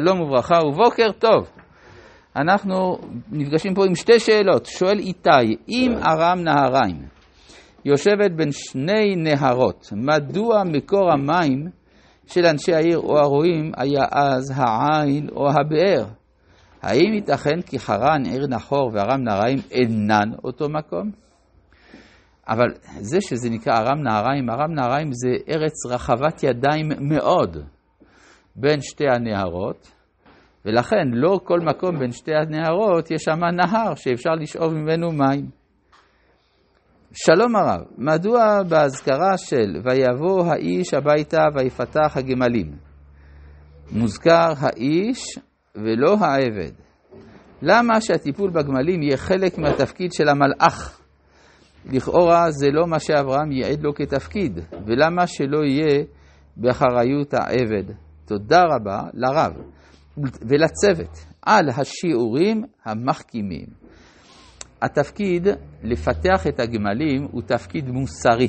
שלום וברכה ובוקר טוב. אנחנו נפגשים פה עם שתי שאלות. שואל איתי, אם ארם נהריים יושבת בין שני נהרות, מדוע מקור המים של אנשי העיר או הרועים היה אז העין או הבאר? האם ייתכן כי חרן, עיר נחור וארם נהריים אינן אותו מקום? אבל זה שזה נקרא ארם נהריים זה ארץ רחבת ידיים מאוד בין שתי הנהרות, ולכן לא כל מקום בין שתי הנהרות יש שם נהר שאפשר לשאוב ממנו מים. שלום הרב, מדוע בהזכרה של ויבוא האיש הביתה ויפתח הגמלים מוזכר האיש ולא העבד? למה שהטיפול בגמלים יהיה חלק מהתפקיד של המלאך? לכאורה זה לא מה שאברהם יעד לו כתפקיד, ולמה שלא יהיה באחריות העבד? תודה רבה לרב ולצוות על השיעורים המחכימים. התפקיד לפתח את הגמלים הוא תפקיד מוסרי,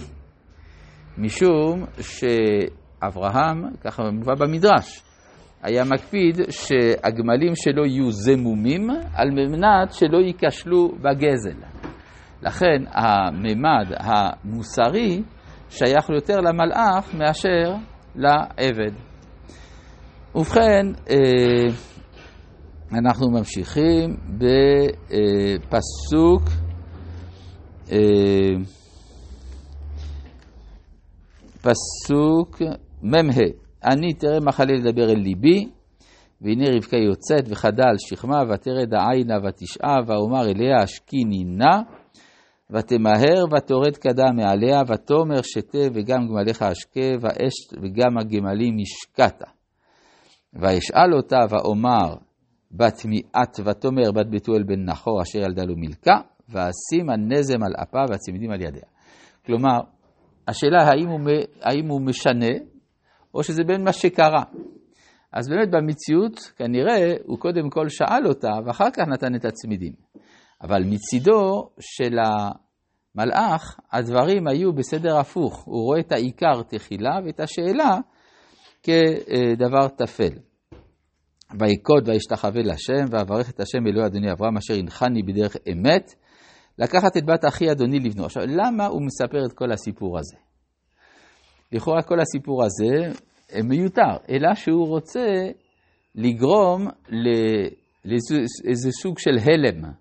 משום שאברהם, ככה מובא במדרש, היה מקפיד שהגמלים שלו יהיו זמומים על מנת שלא ייכשלו בגזל. לכן הממד המוסרי שייך יותר למלאך מאשר לעבד. ובכן, אנחנו ממשיכים בפסוק מ"ה. אני תראה מחלה לדבר אל ליבי, והנה רבקה יוצאת וחדה על שכמה, ותרד העינה ותשאב, ואומר אליה השקיני נא, ותמהר ותורד קדם מעליה, ותאמר שתה וגם גמליך אשקה, וגם הגמלים השקעת. וישאל אותה ואומר בת מיעת, ותאמר בת בתואל בן נחור אשר ילדה לו מילכה, ואשים הנזם על אפה והצמידים על ידיה. כלומר, השאלה האם הוא משנה או שזה בין מה שקרה. אז באמת במציאות כנראה הוא קודם כל שאל אותה ואחר כך נתן את הצמידים. אבל מצידו של המלאך הדברים היו בסדר הפוך. הוא רואה את העיקר תחילה ואת השאלה כדבר תפל. ויקוד וישתחווה להשם, ואברך את השם אלוהי אדוני אברהם אשר הנחני בדרך אמת לקחת את בת אחי אדוני לבנו. עכשיו, למה הוא מספר את כל הסיפור הזה? לכאורה כל הסיפור הזה מיותר, אלא שהוא רוצה לגרום לאיזה סוג של הלם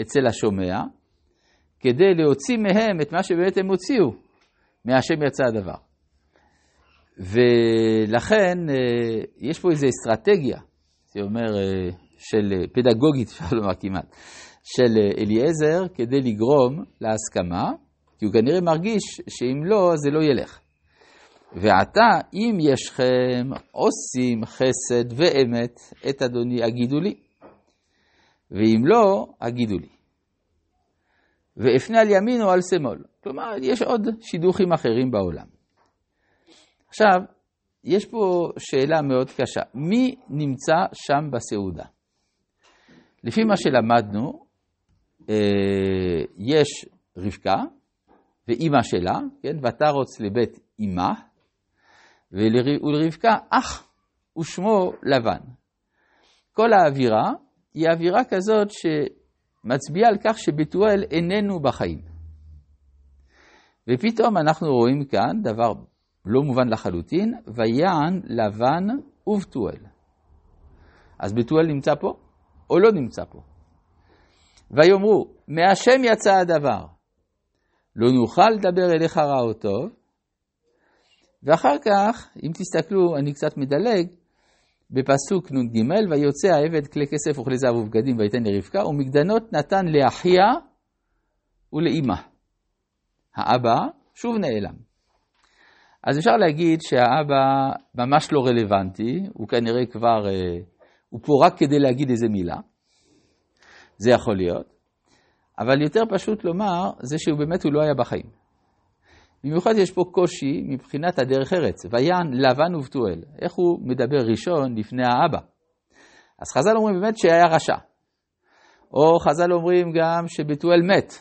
אצל השומע, כדי להוציא מהם את מה שבאמת הם הוציאו, מהשם יצא הדבר. ולכן יש פה איזו אסטרטגיה, זה אומר, של פדגוגית, אפשר לומר כמעט, של אליעזר, כדי לגרום להסכמה, כי הוא כנראה מרגיש שאם לא, זה לא ילך. ועתה, אם ישכם, עושים חסד ואמת את אדוני, הגידו לי. ואם לא, הגידו לי. ואפנה על ימין או על שמאל. כלומר, יש עוד שידוכים אחרים בעולם. עכשיו, יש פה שאלה מאוד קשה. מי נמצא שם בסעודה? לפי מה שלמדנו, יש רבקה ואימא שלה, כן? ותרוץ לבית אימא, ולרבקה אח, ושמו לבן. כל האווירה היא אווירה כזאת שמצביעה על כך שבתואל איננו בחיים. ופתאום אנחנו רואים כאן דבר לא מובן לחלוטין, ויען לבן ובתואל. אז בתואל נמצא פה או לא נמצא פה? ויאמרו, מהשם יצא הדבר, לא נוכל לדבר אליך רע או טוב. ואחר כך, אם תסתכלו, אני קצת מדלג, בפסוק נ"ג, ויוצא העבד כלי כסף וכלי זהב ובגדים ויתן לרבקה, ומקדנות נתן לאחיה ולאמא. האבא שוב נעלם. אז אפשר להגיד שהאבא ממש לא רלוונטי, הוא כנראה כבר, הוא פה רק כדי להגיד איזה מילה, זה יכול להיות, אבל יותר פשוט לומר זה שהוא באמת הוא לא היה בחיים. במיוחד יש פה קושי מבחינת הדרך ארץ, ויען לבן ובתואל, איך הוא מדבר ראשון לפני האבא. אז חז"ל אומרים באמת שהיה רשע, או חז"ל אומרים גם שבתואל מת.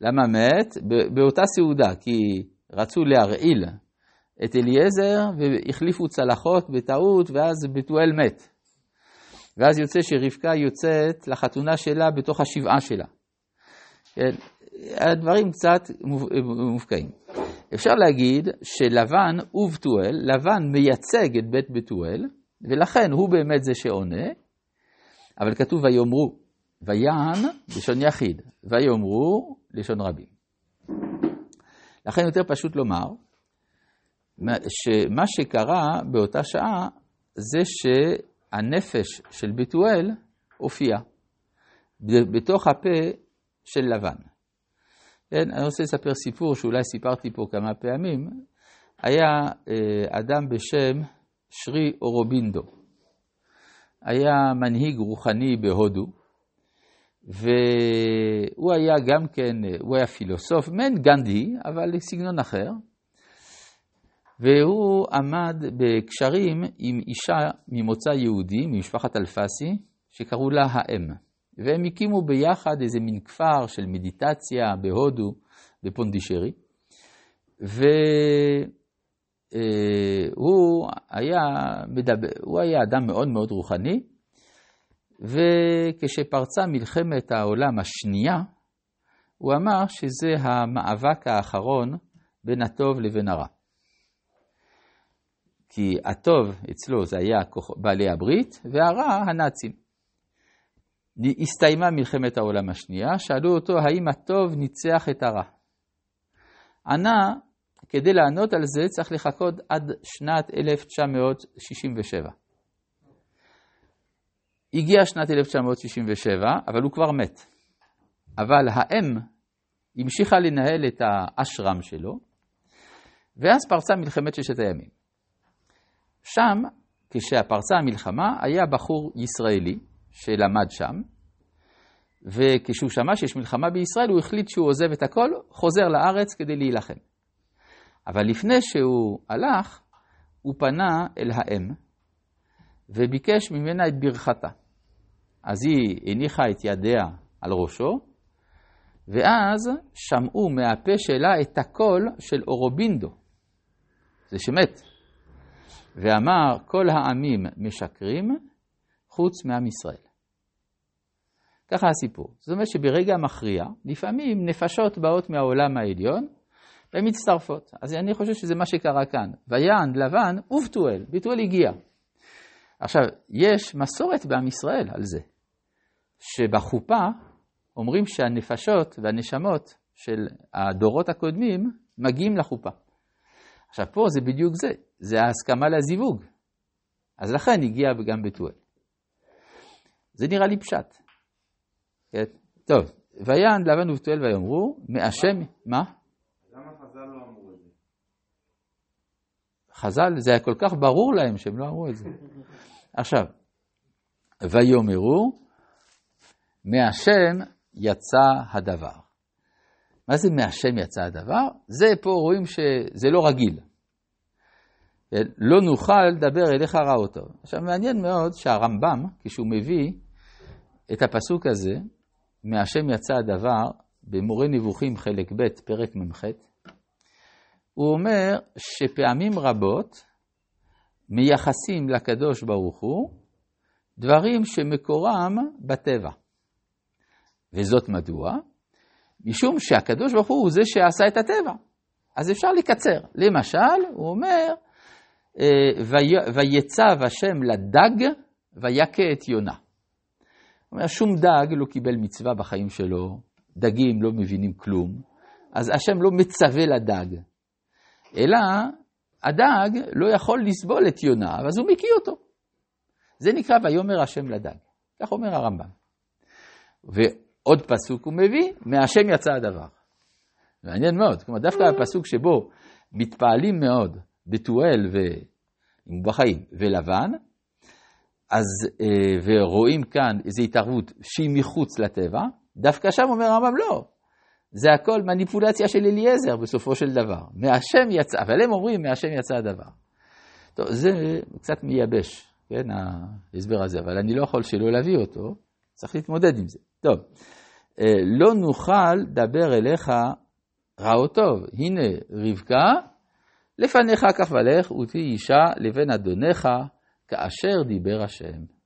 למה מת? באותה סעודה, כי רצו להרעיל את אליעזר והחליפו צלחות בטעות, ואז בתואל מת. ואז יוצא שרבקה יוצאת לחתונה שלה בתוך השבעה שלה. הדברים קצת מופקעים. אפשר להגיד שלבן ובתואל, לבן מייצג את בית בתואל, ולכן הוא באמת זה שעונה, אבל כתוב ויאמרו, ויען לשון יחיד, ויאמרו לשון רבים. לכן יותר פשוט לומר, שמה שקרה באותה שעה, זה שהנפש של בתואל הופיע, בתוך הפה של לבן. אני רוצה לספר סיפור, שאולי סיפרתי פה כמה פעמים, היה אדם בשם שרי אורובינדו, היה מנהיג רוחני בהודו, והוא היה גם כן, הוא היה פילוסוף, מן גנדי, אבל סגנון אחר, והוא עמד בקשרים עם אישה ממוצא יהודי, ממשפחת אלפסי, שקראו לה האם. והם הקימו ביחד איזה מין כפר של מדיטציה בהודו, בפונדישרי. והוא היה אדם מאוד מאוד רוחני, וכשפרצה מלחמת העולם השנייה, הוא אמר שזה המאבק האחרון בין הטוב לבין הרע. כי הטוב אצלו זה היה בעלי הברית, והרע הנאצים. הסתיימה מלחמת העולם השנייה, שאלו אותו האם הטוב ניצח את הרע. ענה, כדי לענות על זה צריך לחכות עד שנת 1967. הגיעה שנת 1967, אבל הוא כבר מת. אבל האם המשיכה לנהל את האשרם שלו, ואז פרצה מלחמת ששת הימים. שם, כשפרצה המלחמה, היה בחור ישראלי שלמד שם, וכשהוא שמע שיש מלחמה בישראל, הוא החליט שהוא עוזב את הכל, חוזר לארץ כדי להילחם. אבל לפני שהוא הלך, הוא פנה אל האם, וביקש ממנה את ברכתה. אז היא הניחה את ידיה על ראשו, ואז שמעו מהפה שלה את הקול של אורובינדו, זה שמת. ואמר, כל העמים משקרים חוץ מעם ישראל. ככה הסיפור. זאת אומרת שברגע המכריע, לפעמים נפשות באות מהעולם העליון, והן מצטרפות. אז אני חושב שזה מה שקרה כאן. ויען לבן ובתואל, בתואל הגיע. עכשיו, יש מסורת בעם ישראל על זה, שבחופה אומרים שהנפשות והנשמות של הדורות הקודמים מגיעים לחופה. עכשיו פה זה בדיוק זה, זה ההסכמה לזיווג. אז לכן הגיע גם בתואל. זה נראה לי פשט. טוב, ויען לבן ובתואל ויאמרו, מהשם, מה? למה חז"ל לא אמרו את זה? חז"ל, זה היה כל כך ברור להם שהם לא אמרו את זה. עכשיו, ויאמרו, מהשם יצא הדבר. מה זה מהשם יצא הדבר? זה פה רואים שזה לא רגיל. לא נוכל לדבר אליך רעו טוב. עכשיו מעניין מאוד שהרמב"ם, כשהוא מביא את הפסוק הזה, מהשם יצא הדבר, במורה נבוכים חלק ב' פרק מ"ח, הוא אומר שפעמים רבות מייחסים לקדוש ברוך הוא דברים שמקורם בטבע. וזאת מדוע? משום שהקדוש ברוך הוא זה שעשה את הטבע. אז אפשר לקצר. למשל, הוא אומר, ויצב השם לדג ויקה את יונה. הוא אומר, שום דג לא קיבל מצווה בחיים שלו, דגים לא מבינים כלום, אז השם לא מצווה לדג. אלא הדג לא יכול לסבול את יונה, אז הוא מקיא אותו. זה נקרא ויאמר השם לדג. כך אומר הרמב"ם. ועוד פסוק הוא מביא, מהשם יצא הדבר. מעניין מאוד, כלומר דווקא הפסוק שבו מתפעלים מאוד בתואל ובחיים ולבן, אז ורואים כאן איזו התערבות שהיא מחוץ לטבע, דווקא שם אומר הרמב"ם לא, זה הכל מניפולציה של אליעזר בסופו של דבר, מהשם יצא, אבל הם אומרים מהשם יצא הדבר. טוב, זה קצת מייבש, כן, ההסבר הזה, אבל אני לא יכול שלא להביא אותו, צריך להתמודד עם זה. טוב, לא נוכל לדבר אליך רעו טוב, הנה רבקה, לפניך כך ולך, ותהי אישה לבין אדונך, כאשר דיבר השם.